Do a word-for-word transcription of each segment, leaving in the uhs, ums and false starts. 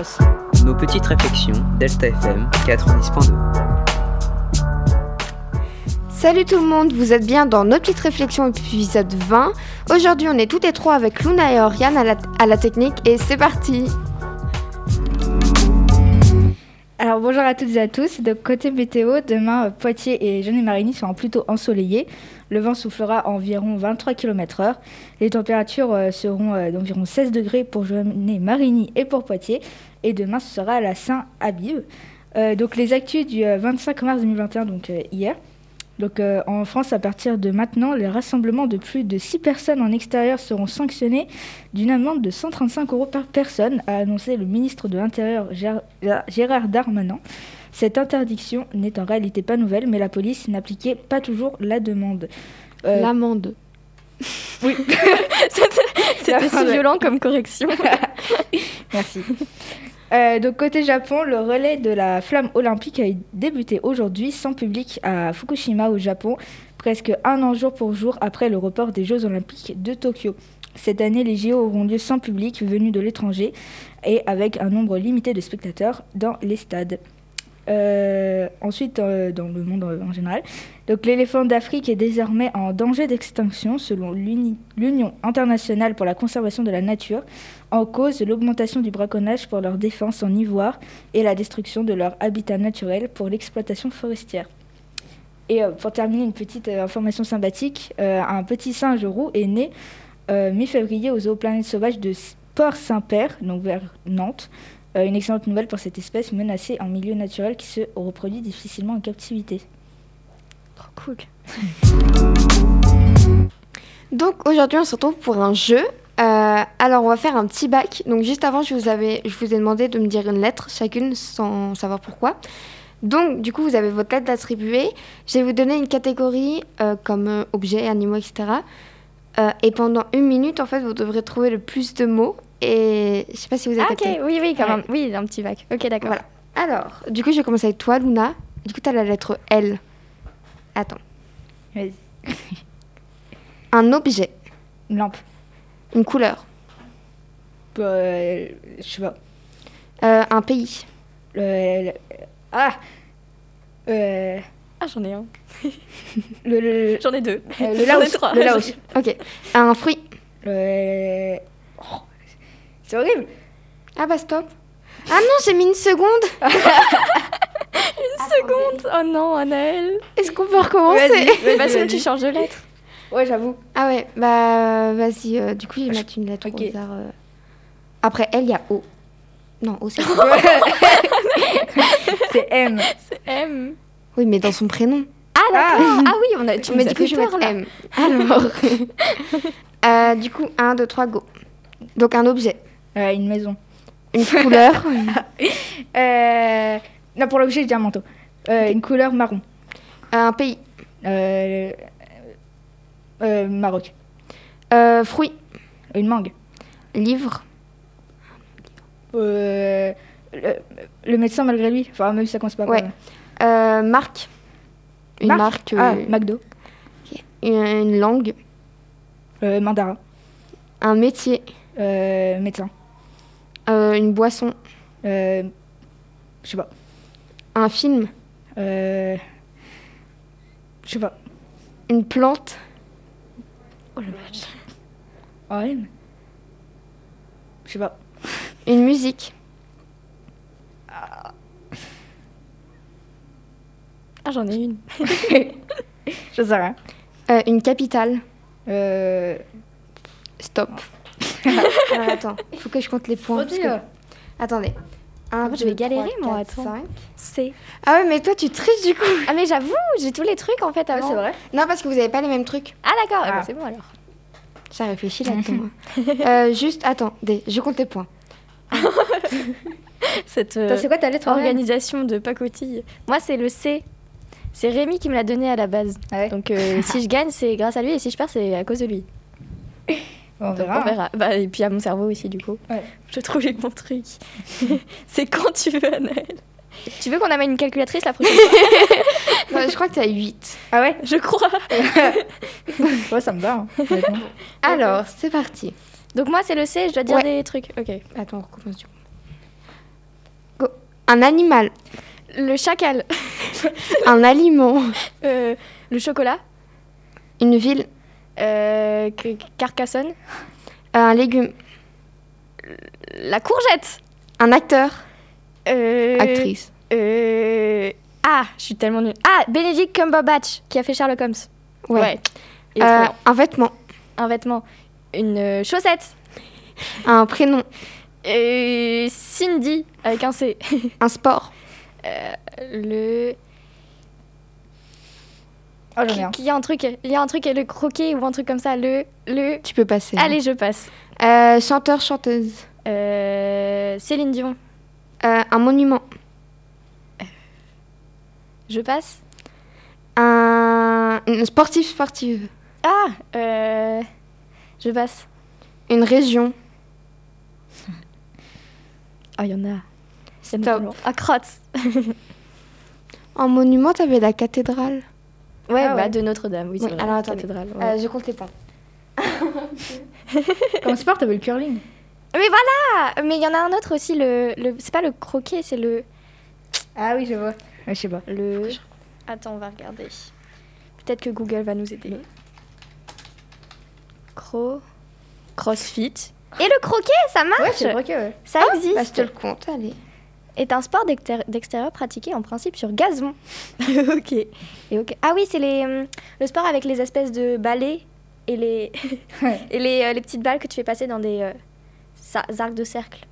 Cross. Nos petites réflexions, Delta F M quatre-vingt-dix point deux. Salut tout le monde, vous êtes bien dans Nos petites réflexions épisode vingt. Aujourd'hui on est toutes les trois avec Luna et Oriane à la, à la technique et c'est parti. Alors bonjour à toutes et à tous. Donc côté météo, demain Poitiers et Jeunet-Marigny seront plutôt ensoleillés. Le vent soufflera à environ vingt-trois kilomètres heure. Les températures seront d'environ seize degrés pour Jeunet-Marigny et pour Poitiers. Et demain, ce sera à la Saint-Abib. Euh, donc les actus du vingt-cinq mars deux mille vingt et un, donc euh, hier. Donc euh, en France, à partir de maintenant, les rassemblements de plus de six personnes en extérieur seront sanctionnés d'une amende de cent trente-cinq euros par personne, a annoncé le ministre de l'Intérieur Gérard Darmanin. Cette interdiction n'est en réalité pas nouvelle, mais la police n'appliquait pas toujours la demande. Euh... L'amende. Oui. C'était c'était si violent comme correction. Merci. Euh, donc côté Japon, le relais de la flamme olympique a débuté aujourd'hui sans public à Fukushima au Japon, presque un an jour pour jour après le report des Jeux olympiques de Tokyo. Cette année, les J O auront lieu sans public venu de l'étranger et avec un nombre limité de spectateurs dans les stades. Euh, ensuite, euh, dans le monde en général, donc l'éléphant d'Afrique est désormais en danger d'extinction selon l'Uni- l'Union internationale pour la conservation de la nature, en cause l'augmentation du braconnage pour leur défense en ivoire et la destruction de leur habitat naturel pour l'exploitation forestière. Et euh, pour terminer, une petite euh, information sympathique, euh, un petit singe roux est né euh, mi-février aux eaux Planète Sauvage de Port-Saint-Père, donc vers Nantes. Euh, une excellente nouvelle pour cette espèce menacée en milieu naturel qui se reproduit difficilement en captivité. Trop cool. Donc aujourd'hui on se retrouve pour un jeu. Euh, alors on va faire un petit bac. Donc juste avant je vous, avais, je vous ai demandé de me dire une lettre chacune sans savoir pourquoi. Donc du coup vous avez votre lettre d'attribuer. Je vais vous donner une catégorie euh, comme euh, objets, animaux, et cetera. Euh, et pendant une minute en fait vous devrez trouver le plus de mots. Et je sais pas si vous êtes ah, ok, capté. oui, oui, quand même. Ouais. Oui, un petit bac. Ok, d'accord. Voilà. Alors, du coup, je vais commencer avec toi, Luna. Du coup, t'as la lettre L. Attends. Vas-y. Un objet. Une lampe. Une couleur. Euh, je sais pas. Euh, un pays. Le, le, ah euh, Ah, j'en ai un. le, le, j'en ai deux. Euh, le Laos. Trois. Le Laos. Ok. Un fruit. Le... Oh. C'est horrible. Ah bah stop. Ah non, j'ai mis une seconde. une Attendez. seconde. Oh non, Annaëlle. Est-ce qu'on peut recommencer? Vas-y, vas-y, vas-y. Tu changes de lettre. Ouais, j'avoue. Ah ouais, bah vas-y. Euh, du coup, je vais mettre une lettre okay. au hasard. Euh... Après L, il y a O. Non, O c'est quoi? C'est M. C'est M. Oui, mais dans son prénom. Ah d'accord. Ah, ah oui, on a. Tu mais du coup, je vais mettre là. M. Alors. euh, du coup, un, deux, trois, go. Donc un objet. Euh, une maison. Une couleur. euh, non, pour l'objet, je dis un manteau. Euh, okay. Une couleur marron. Euh, un pays. Euh, euh, Maroc. Euh, fruit. Une mangue. Livre. Euh, le, le médecin malgré lui. Enfin, même si ça commence pas. Ouais. Euh, marque. Une marque. marque ah, euh... McDo. Okay. Une, une langue. Euh, mandarin. Un métier. Euh, médecin. Euh, une boisson. Euh, je sais pas. Un film. Euh, je sais pas. Une plante. Oh la vache. Oriane. Je sais pas. Une musique. Ah, ah j'en ai une. Je sais rien. Euh, une capitale. Euh... Stop. ah, attends, il faut que je compte les points. Parce que... Attendez. un, ah, je vais galérer, moi. Attends. cinq C. Ah ouais, mais toi, tu triches du coup. Ah, mais j'avoue, j'ai tous les trucs en fait avant. Ah, c'est vrai. Non, parce que vous n'avez pas les mêmes trucs. Ah, d'accord. Ah. Ah, bah, c'est bon alors. Ça réfléchit là-dedans. euh, juste, attends, des... je compte les points. Cette euh, c'est quoi ta lettre organisation de pacotille. Moi, c'est le C. C'est Rémi qui me l'a donné à la base. Ah ouais. Donc, euh, si je gagne, c'est grâce à lui et si je perds, c'est à cause de lui. On verra. On verra. Hein. Bah, et puis à mon cerveau aussi, du coup. Ouais. Je trouve les bons trucs. C'est quand tu veux, Annaëlle. Tu veux qu'on amène une calculatrice la prochaine fois? Non, je crois que t'as huit. Ah ouais? Je crois. Ouais, ça me va. Hein. Alors, c'est parti. Donc moi, c'est le C, je dois dire ouais. des trucs. Ok. Attends, on recommence du coup. Un animal. Le chacal. Un aliment. Euh, le chocolat. Une ville. Euh, Carcassonne. Un légume. La courgette. Un acteur. Euh, Actrice. Euh, ah, je suis tellement nulle. Ah, Benedict Cumberbatch, qui a fait Sherlock Holmes. Ouais. ouais. Euh, un vêtement. Un vêtement. Une euh, chaussette. Un prénom. Euh, Cindy, avec un C. Un sport. Euh, le... Oh, j'en ai un. Il y a un truc, il y a un truc, le croquet ou un truc comme ça. Le, le... Tu peux passer. Allez, hein. Je passe. Euh, chanteur, chanteuse. Euh, Céline Dion. Euh, un monument. Euh, je passe. Un... Une sportive, sportive. Ah euh, Je passe. Une région. Ah, oh, il y en a. C'est top. Ah, crotte. En monument, t'avais la cathédrale. Ouais, ah, bah, ouais. de Notre-Dame, oui. oui alors, attendez. Cathédrale, ouais. euh, je comptais pas. Comme sport, t'avais le curling. Mais voilà. Mais il y en a un autre aussi, le, le... c'est pas le croquet, c'est le... Ah oui, je vois. Ouais, je sais pas. Le... Attends, on va regarder. Peut-être que Google va nous aider. Cro... Crossfit. Et le croquet, ça marche. Ouais, c'est le croquet, ouais. Ça ah, existe. Bah, je te le compte, allez. Est un sport d'extéri- d'extérieur pratiqué en principe sur gazon. Ok. Et ok. Ah oui, c'est les, euh, le sport avec les espèces de balais et les ouais. et les, euh, les petites balles que tu fais passer dans des euh, sa- arcs de cercle.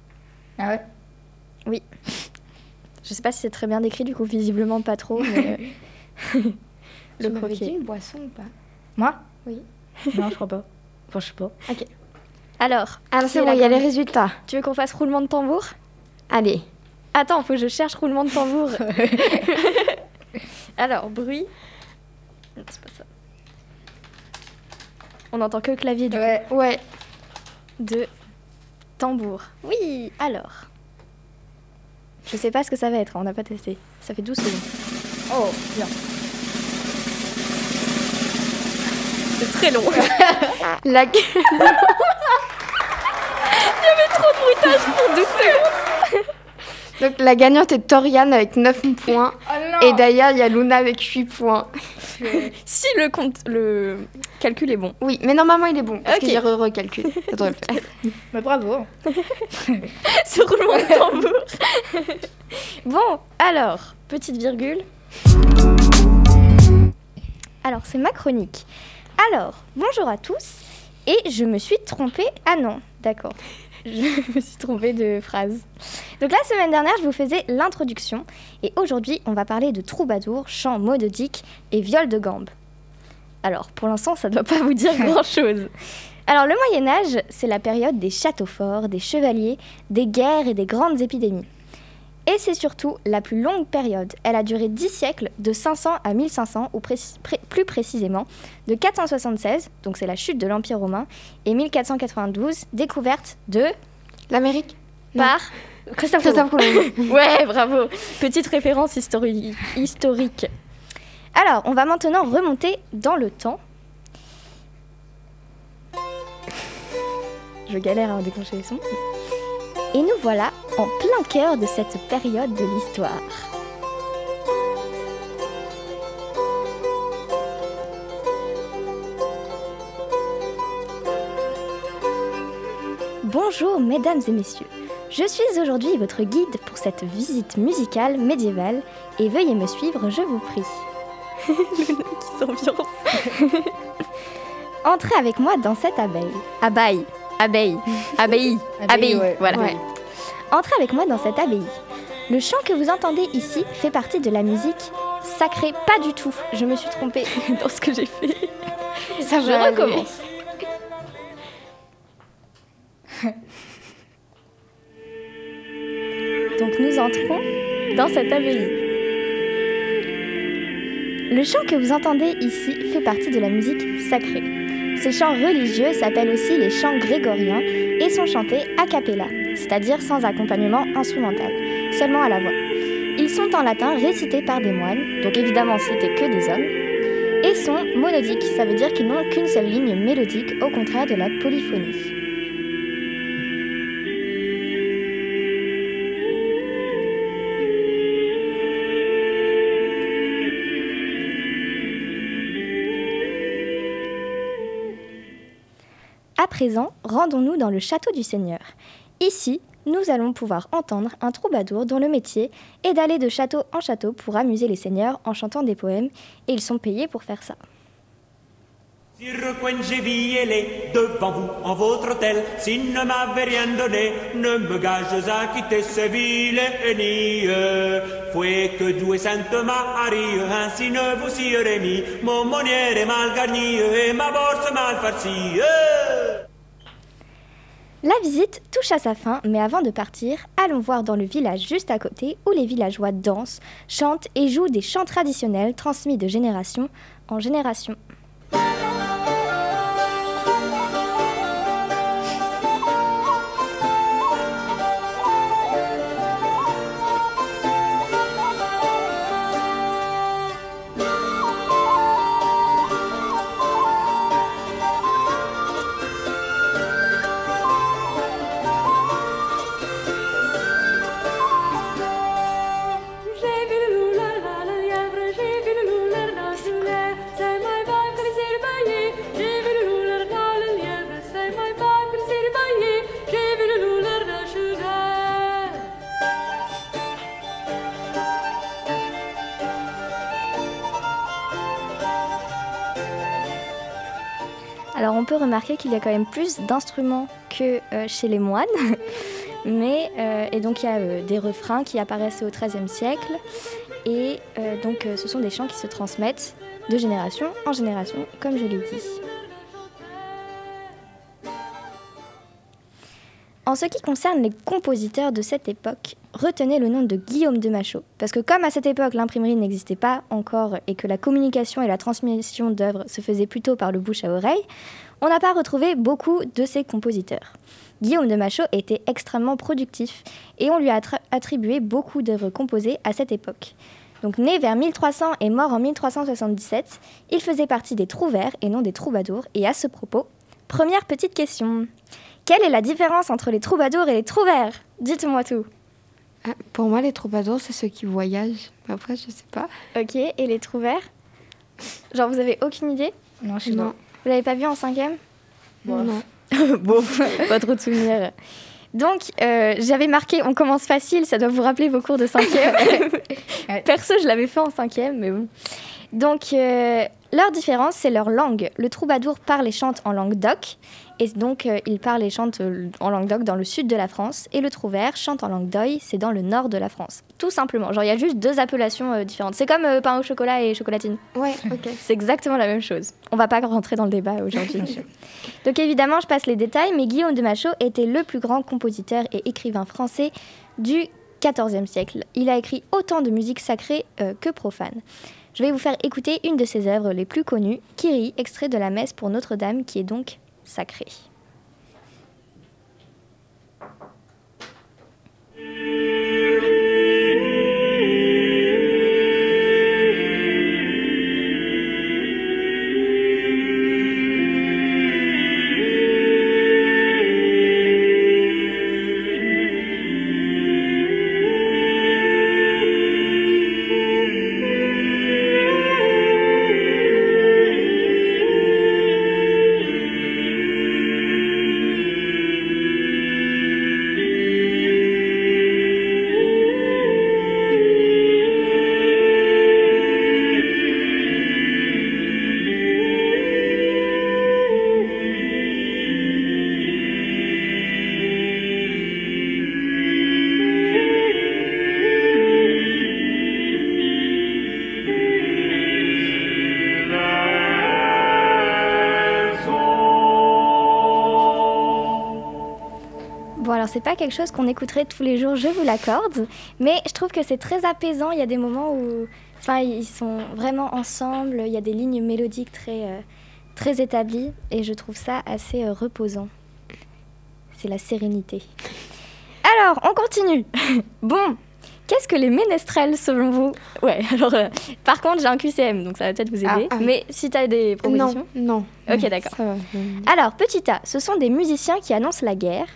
Ah ouais. Oui. Je sais pas si c'est très bien décrit, du coup visiblement pas trop. Mais, euh... le croquet. Tu m'avais dit une boisson ou pas? Moi? Oui. Non, je crois pas. Enfin, je sais pas. Ok. Alors. Alors c'est bon, il y a les résultats. Tu veux qu'on fasse roulement de tambour? Allez. Attends, faut que je cherche roulement de tambour. Alors, bruit. Non, c'est pas ça. On n'entend que le clavier du ouais. coup. Ouais. De tambour. Oui, alors. Je sais pas ce que ça va être, on n'a pas testé. Ça fait douze secondes. Oh, bien. C'est très long. La gueule. Il y avait trop de bruitage pour douze secondes. Donc la gagnante est Torian avec neuf points. Oh et d'ailleurs, il y a Luna avec huit points. Si le compte, le calcul est bon. Oui, mais normalement il est bon parce okay. que j'ai re-recalculé. Bah, bravo. Ce roulement de tambour. Bon, alors, petite virgule. Alors, c'est ma chronique. Alors, bonjour à tous. Et je me suis trompée. Ah non, d'accord. Je me suis trompée de phrase. Donc la semaine dernière, je vous faisais l'introduction. Et aujourd'hui, on va parler de troubadours, chants mélodiques et viols de gambe. Alors, pour l'instant, ça ne doit pas vous dire grand-chose. Alors, le Moyen-Âge, c'est la période des châteaux forts, des chevaliers, des guerres et des grandes épidémies. Et c'est surtout la plus longue période. Elle a duré dix siècles, de cinq cents à mille cinq cents, ou pré- pré- plus précisément, de quatre cent soixante-seize, donc c'est la chute de l'Empire romain, et mille quatre cent quatre-vingt-douze, découverte de... L'Amérique. Par... Non. Christophe, Christophe Colomb. Ouais, bravo. Petite référence histori- historique. Alors, on va maintenant remonter dans le temps. Je galère à déclencher les sons. Et nous voilà en plein cœur de cette période de l'histoire. Bonjour mesdames et messieurs, je suis aujourd'hui votre guide pour cette visite musicale médiévale et veuillez me suivre, je vous prie. Luna qui s'ambiance. Entrez avec moi dans cette abeille. Abeille. Abeille, abbaye, abbaye, ouais, voilà. Ouais. Entrez avec moi dans cette abbaye. Le chant que vous entendez ici fait partie de la musique sacrée. Pas du tout, je me suis trompée dans ce que j'ai fait. Ça je recommence. Donc nous entrons dans cette abbaye. Le chant que vous entendez ici fait partie de la musique sacrée. Ces chants religieux s'appellent aussi les chants grégoriens et sont chantés a cappella, c'est-à-dire sans accompagnement instrumental, seulement à la voix. Ils sont en latin récités par des moines, donc évidemment c'était que des hommes, et sont monodiques, ça veut dire qu'ils n'ont qu'une seule ligne mélodique, au contraire de la polyphonie. présent, rendons-nous dans le château du Seigneur. Ici, nous allons pouvoir entendre un troubadour dont le métier est d'aller de château en château pour amuser les seigneurs en chantant des poèmes, et ils sont payés pour faire ça. Si requengevi elle est devant vous en votre hôtel, si ne m'avez rien donné, ne me gages à quitter Séville et Nieu. Fouet que doué Sainte Marie, ainsi ne vous sierez mis, mon monnière est mal garnie et ma bourse mal farcie. La visite touche à sa fin, mais avant de partir, allons voir dans le village juste à côté où les villageois dansent, chantent et jouent des chants traditionnels transmis de génération en génération. Alors on peut remarquer qu'il y a quand même plus d'instruments que euh, chez les moines, mais euh, et donc il y a euh, des refrains qui apparaissent au treizième siècle, et euh, donc euh, ce sont des chants qui se transmettent de génération en génération, comme je l'ai dit. En ce qui concerne les compositeurs de cette époque, retenez le nom de Guillaume de Machaut, parce que comme à cette époque l'imprimerie n'existait pas encore et que la communication et la transmission d'œuvres se faisaient plutôt par le bouche à oreille, on n'a pas retrouvé beaucoup de ses compositeurs. Guillaume de Machaut était extrêmement productif et on lui a attra- attribué beaucoup d'œuvres composées à cette époque. Donc né vers mille trois cents et mort en mille trois cent soixante-dix-sept, il faisait partie des trouvères et non des troubadours, et à ce propos, première petite question. Quelle est la différence entre les troubadours et les trouvères ? Dites-moi tout. Pour moi, les troubadours, c'est ceux qui voyagent. Après, je sais pas. Ok, et les trouvères ? Genre, vous avez aucune idée ? Non, je suis non. Vous l'avez pas vu en cinquième ? Bon, non. Bon, pas trop de souvenirs. Donc, euh, j'avais marqué, on commence facile, ça doit vous rappeler vos cours de cinquième. Perso, je l'avais fait en cinquième, mais bon. Donc, euh, leur différence, c'est leur langue. Le troubadour parle et chante en langue d'oc. Et donc, euh, il parle et chante euh, en langue d'oc dans le sud de la France. Et le trouvère chante en langue d'oï, c'est dans le nord de la France. Tout simplement. Genre, il y a juste deux appellations euh, différentes. C'est comme euh, pain au chocolat et chocolatine. Ouais, ok. C'est exactement la même chose. On va pas rentrer dans le débat aujourd'hui. Donc, évidemment, je passe les détails, mais Guillaume de Machaut était le plus grand compositeur et écrivain français du quatorzième siècle. Il a écrit autant de musique sacrée euh, que profane. Je vais vous faire écouter une de ses œuvres les plus connues, Kyrie, extrait de la messe pour Notre-Dame, qui est donc sacrée. C'est pas quelque chose qu'on écouterait tous les jours, je vous l'accorde, mais je trouve que c'est très apaisant. Il y a des moments où enfin, ils sont vraiment ensemble, il y a des lignes mélodiques très, euh, très établies, et je trouve ça assez euh, reposant. C'est la sérénité. Alors, on continue. Bon, qu'est-ce que les ménestrels selon vous ? Ouais, alors, euh, par contre, j'ai un Q C M, donc ça va peut-être vous aider, ah, ah. mais si t'as des propositions ? Non, non. Ok, d'accord. Ça va, alors, petit A, ce sont des musiciens qui annoncent la guerre.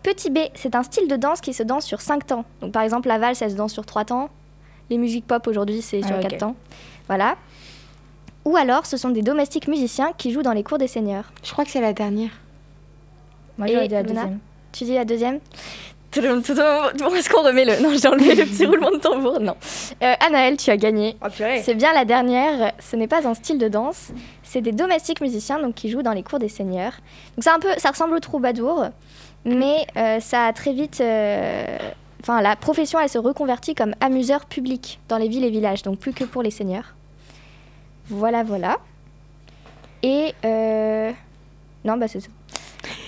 Petit B, c'est un style de danse qui se danse sur cinq temps. Donc par exemple, la valse, elle se danse sur trois temps. Les musiques pop aujourd'hui, c'est sur ah, okay. quatre temps. Voilà. Ou alors, ce sont des domestiques musiciens qui jouent dans les cours des seigneurs. Je crois que c'est la dernière. Moi, j'aurais dit la Luna. Deuxième. Tu dis la deuxième ? Bon, est-ce qu'on remet le... Non, j'ai enlevé le petit roulement de tambour, non. Euh, Annaëlle, tu as gagné. Oh, purée. C'est bien la dernière. Ce n'est pas un style de danse. C'est des domestiques musiciens donc, qui jouent dans les cours des seigneurs. Donc, c'est un peu... Ça ressemble au troubadour, mais euh, ça a très vite... Euh... Enfin, la profession, elle se reconvertit comme amuseur public dans les villes et villages, donc plus que pour les seigneurs. Voilà, voilà. Et... Euh... Non, bah c'est ça.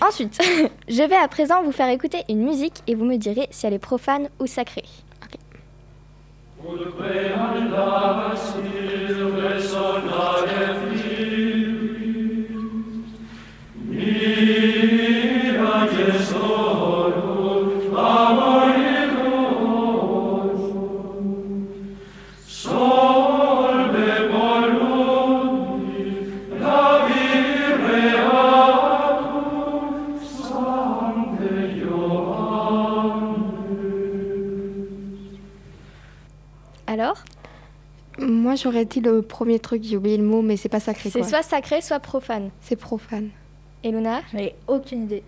Ensuite, je vais à présent vous faire écouter une musique et vous me direz si elle est profane ou sacrée. Okay. Moi, j'aurais dit le premier truc, j'ai oublié le mot, mais c'est pas sacré. C'est quoi. Soit sacré, soit profane. C'est profane. Et Luna ? J'ai aucune idée.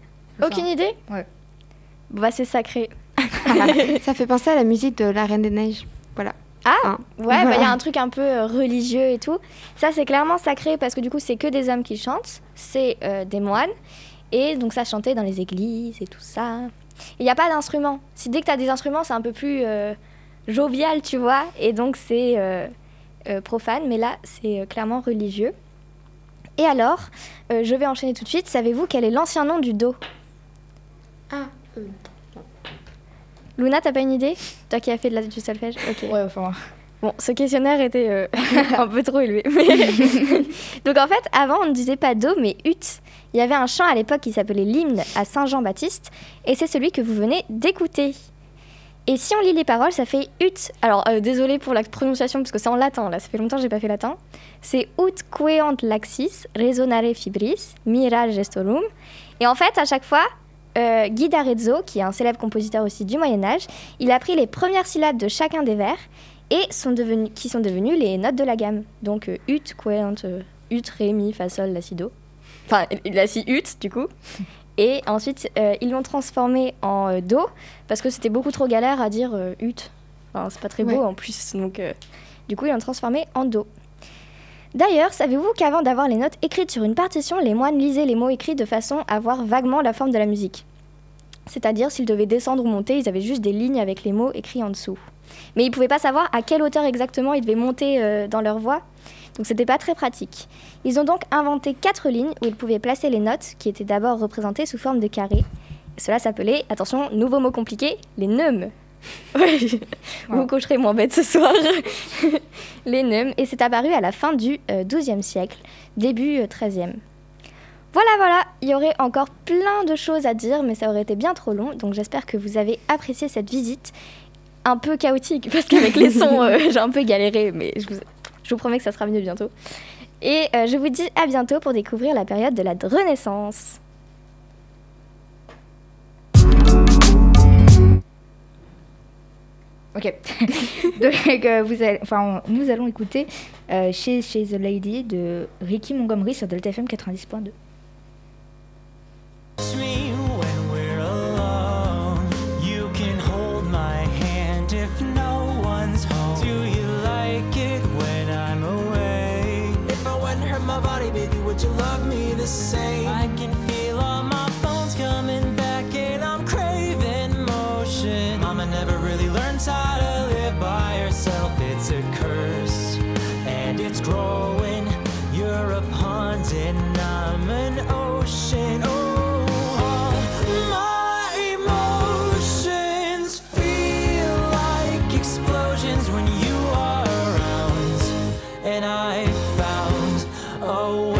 Aucune idée ? Ouais. Bah, c'est sacré. Ça fait penser à la musique de La Reine des Neiges. Voilà. Ah, hein. Ouais, voilà. Bah, y a un truc un peu religieux et tout. Ça, c'est clairement sacré parce que du coup, c'est que des hommes qui chantent, c'est euh, des moines. Et donc, ça chantait dans les églises et tout ça. Il n'y a pas d'instruments. Si dès que tu as des instruments, c'est un peu plus. Euh, jovial, tu vois, et donc c'est euh, euh, profane, mais là, c'est euh, clairement religieux. Et alors, euh, je vais enchaîner tout de suite. Savez-vous quel est l'ancien nom du dos ? Ah, euh... Luna, t'as pas une idée ? Toi qui as fait de la, du solfège ? Ok. Ouais, enfin... Bon, ce questionnaire était euh, un peu trop élevé. Donc en fait, avant, on ne disait pas do, mais ut. Il y avait un chant à l'époque qui s'appelait l'hymne à Saint-Jean-Baptiste, et c'est celui que vous venez d'écouter. Et si on lit les paroles, ça fait ut. Alors, euh, désolée pour la prononciation, parce que c'est en latin, là, ça fait longtemps que j'ai pas fait latin. C'est ut queant laxis, resonare fibris, mira gestorum. Et en fait, à chaque fois, euh, Guy d'Arezzo, qui est un célèbre compositeur aussi du Moyen-Âge, il a pris les premières syllabes de chacun des vers et sont devenu, qui sont devenues les notes de la gamme. Donc, euh, ut queant, euh, ut, ré, mi, fa, sol, la, si, do. Enfin, la, si, ut, du coup. Et ensuite, euh, ils l'ont transformé en euh, do, parce que c'était beaucoup trop galère à dire euh, ut. Enfin, c'est pas très beau, ouais. En plus, donc euh, du coup, ils l'ont transformé en do. D'ailleurs, savez-vous qu'avant d'avoir les notes écrites sur une partition, les moines lisaient les mots écrits de façon à voir vaguement la forme de la musique ? C'est-à-dire, s'ils devaient descendre ou monter, ils avaient juste des lignes avec les mots écrits en dessous. Mais ils pouvaient pas savoir à quelle hauteur exactement ils devaient monter euh, dans leur voix. Donc c'était pas très pratique. Ils ont donc inventé quatre lignes où ils pouvaient placer les notes qui étaient d'abord représentées sous forme de carrés. Cela s'appelait, attention, nouveau mot compliqué, les neumes. Oui, wow. Vous cocherez moins bête ce soir. Les neumes, et c'est apparu à la fin du euh, douzième siècle, début euh, treizième. Voilà, voilà, il y aurait encore plein de choses à dire, mais ça aurait été bien trop long, donc j'espère que vous avez apprécié cette visite un peu chaotique, parce qu'avec les sons, euh, j'ai un peu galéré, mais je vous... Je vous promets que ça sera mieux bientôt. Et euh, je vous dis à bientôt pour découvrir la période de la Renaissance. Ok. Donc, euh, vous allez, enfin, on, nous allons écouter euh, chez, chez The Lady de Ricky Montgomery sur Delta F M quatre-vingt-dix point deux. Would you love me the same? I can feel all my bones coming back and I'm craving motion. Mama never really learns how to live by herself. It's a curse and it's growing. You're a pond and I'm an ocean. Oh, all my emotions feel like explosions when you are around. And I found a way.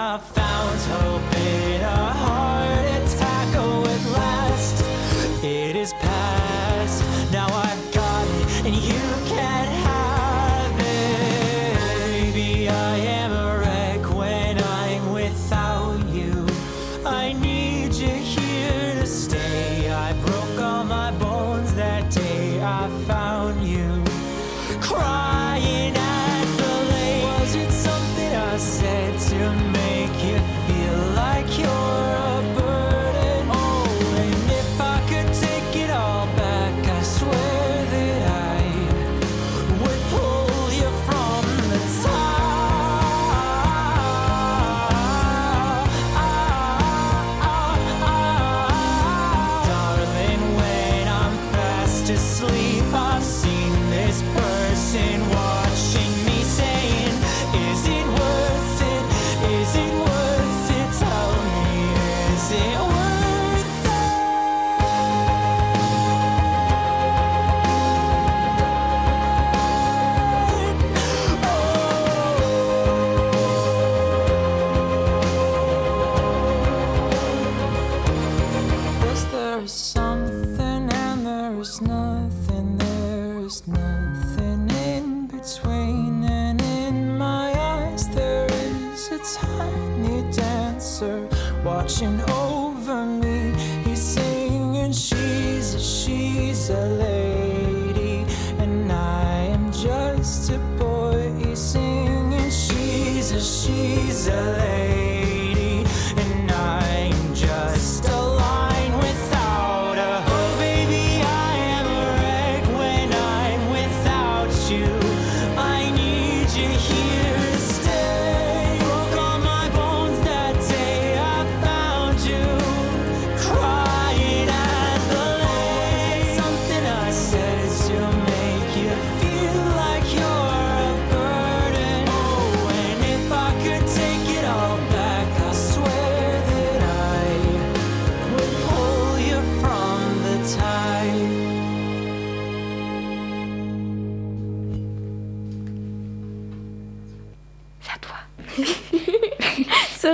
I found hope in a heart attack. Oh, at last, it is past. Now I've got it, and you can't have it. Maybe I am a wreck when I'm without you. I need you here to stay. I broke all my bones that day I found you. Crying at the lake. Was it something I said to make you feel like you're a burden? Oh, and if I could take it all back, I swear that I would pull you from the top. Darling, when I'm fast asleep, I've seen this person watching me saying, is it worth it? Is it worth it? Tell me, is it worth it? Oh. Is there something and there is nothing? There is nothing between, and in my eyes there is a tiny dancer watching over me. He's singing, she's a, she's a lady, and I am just a boy. He's singing, she's a, she's a lady, and I'm just a line without a. Oh baby, I am a wreck when I'm without you.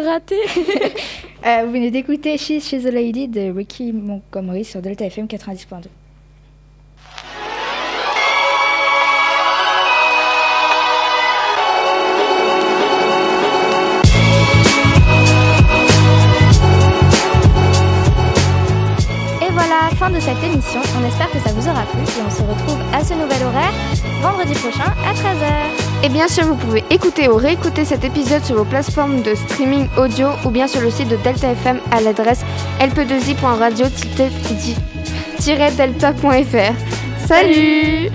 Raté. euh, vous venez d'écouter She's, She's a Lady de Ricky Montgomery sur Delta F M quatre-vingt-dix point deux. Et voilà, fin de cette émission. On espère que ça vous aura plu et on se retrouve à ce nouvel horaire vendredi prochain à treize heures. Et bien sûr, vous pouvez écouter ou réécouter cet épisode sur vos plateformes de streaming audio ou bien sur le site de Delta F M à l'adresse l p deux i point radio tiret delta point f r. Salut !